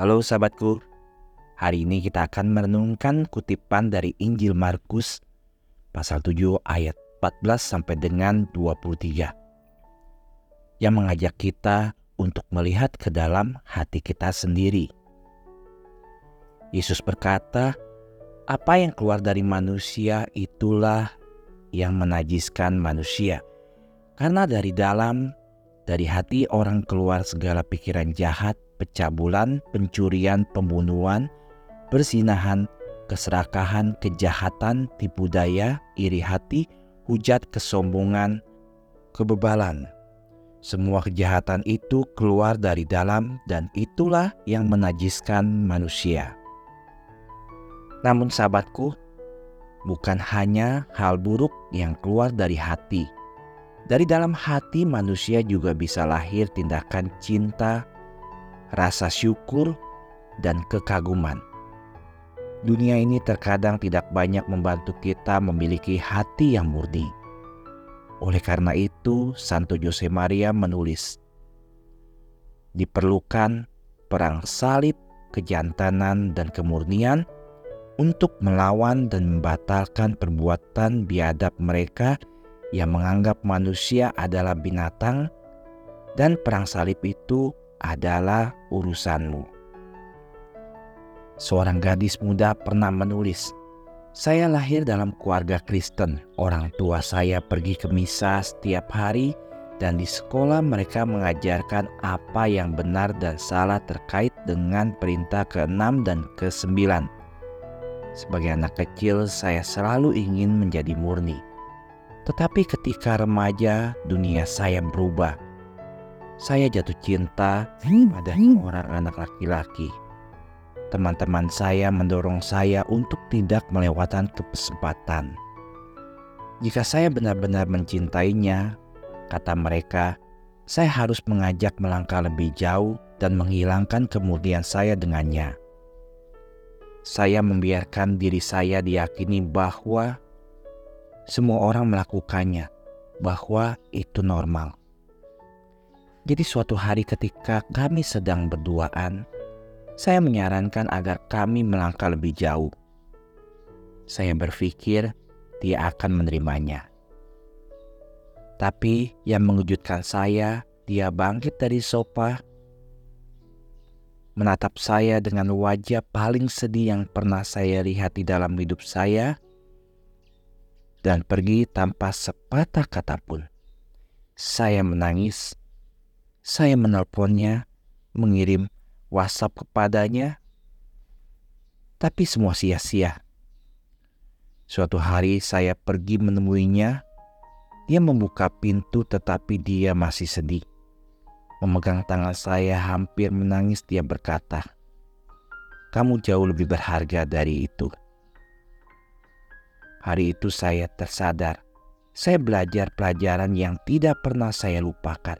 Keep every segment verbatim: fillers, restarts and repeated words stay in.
Halo sahabatku, hari ini kita akan merenungkan kutipan dari Injil Markus pasal tujuh ayat empat belas sampai dengan dua puluh tiga yang mengajak kita untuk melihat ke dalam hati kita sendiri. Yesus berkata, "Apa yang keluar dari manusia itulah yang menajiskan manusia, karena dari dalam, dari hati orang keluar segala pikiran jahat, pecabulan, pencurian, pembunuhan, perzinahan, keserakahan, kejahatan, tipu daya, iri hati, hujat, kesombongan, kebebalan. Semua kejahatan itu keluar dari dalam dan itulah yang menajiskan manusia." Namun sahabatku, bukan hanya hal buruk yang keluar dari hati. Dari dalam hati manusia juga bisa lahir tindakan cinta, rasa syukur, dan kekaguman. Dunia ini terkadang tidak banyak membantu kita memiliki hati yang murni. Oleh karena itu, Santo Josemaría menulis, "Diperlukan perang salib, kejantanan, dan kemurnian untuk melawan dan membatalkan perbuatan biadab mereka yang menganggap manusia adalah binatang, dan perang salib itu adalah urusanmu." Seorang gadis muda pernah menulis, "Saya lahir dalam keluarga Kristen. Orang tua saya pergi ke misa setiap hari dan di sekolah mereka mengajarkan apa yang benar dan salah terkait dengan perintah keenam dan kesembilan. Sebagai anak kecil, saya selalu ingin menjadi murni. Tetapi ketika remaja, dunia saya berubah. Saya jatuh cinta pada orang anak laki-laki. Teman-teman saya mendorong saya untuk tidak melewatkan kesempatan. Jika saya benar-benar mencintainya, kata mereka, saya harus mengajak melangkah lebih jauh dan menghilangkan kemurnian saya dengannya. Saya membiarkan diri saya diyakini bahwa semua orang melakukannya, bahwa itu normal. Jadi suatu hari ketika kami sedang berduaan, saya menyarankan agar kami melangkah lebih jauh. Saya berpikir dia akan menerimanya. Tapi yang mengejutkan saya, dia bangkit dari sofa, menatap saya dengan wajah paling sedih yang pernah saya lihat di dalam hidup saya, dan pergi tanpa sepatah kata pun. Saya menangis. Saya menelponnya, mengirim WhatsApp kepadanya, tapi semua sia-sia. Suatu hari saya pergi menemuinya, dia membuka pintu tetapi dia masih sedih. Memegang tangan saya hampir menangis, dia berkata, "Kamu jauh lebih berharga dari itu." Hari itu saya tersadar, saya belajar pelajaran yang tidak pernah saya lupakan.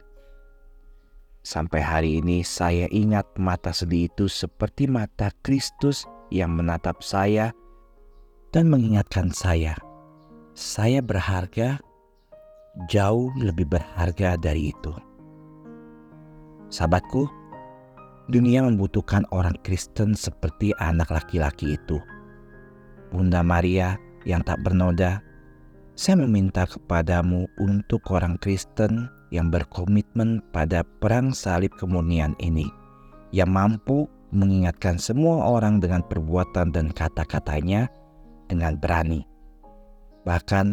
Sampai hari ini saya ingat mata sedih itu seperti mata Kristus yang menatap saya dan mengingatkan saya. Saya berharga, jauh lebih berharga dari itu. Sahabatku, dunia membutuhkan orang Kristen seperti anak laki-laki itu. Bunda Maria yang tak bernoda, saya meminta kepadamu untuk orang Kristen yang berkomitmen pada perang salib kemurnian ini, yang mampu mengingatkan semua orang dengan perbuatan dan kata-katanya dengan berani. Bahkan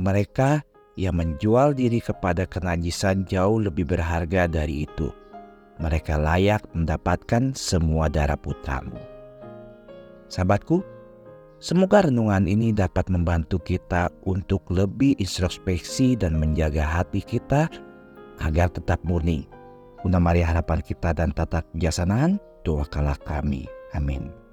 mereka yang menjual diri kepada kenajisan jauh lebih berharga dari itu. Mereka layak mendapatkan semua darah putramu. Sahabatku, semoga renungan ini dapat membantu kita untuk lebih introspeksi dan menjaga hati kita agar tetap murni. Bunda Maria harapan kita dan tata kebijaksanaan, doakanlah kami. Amin.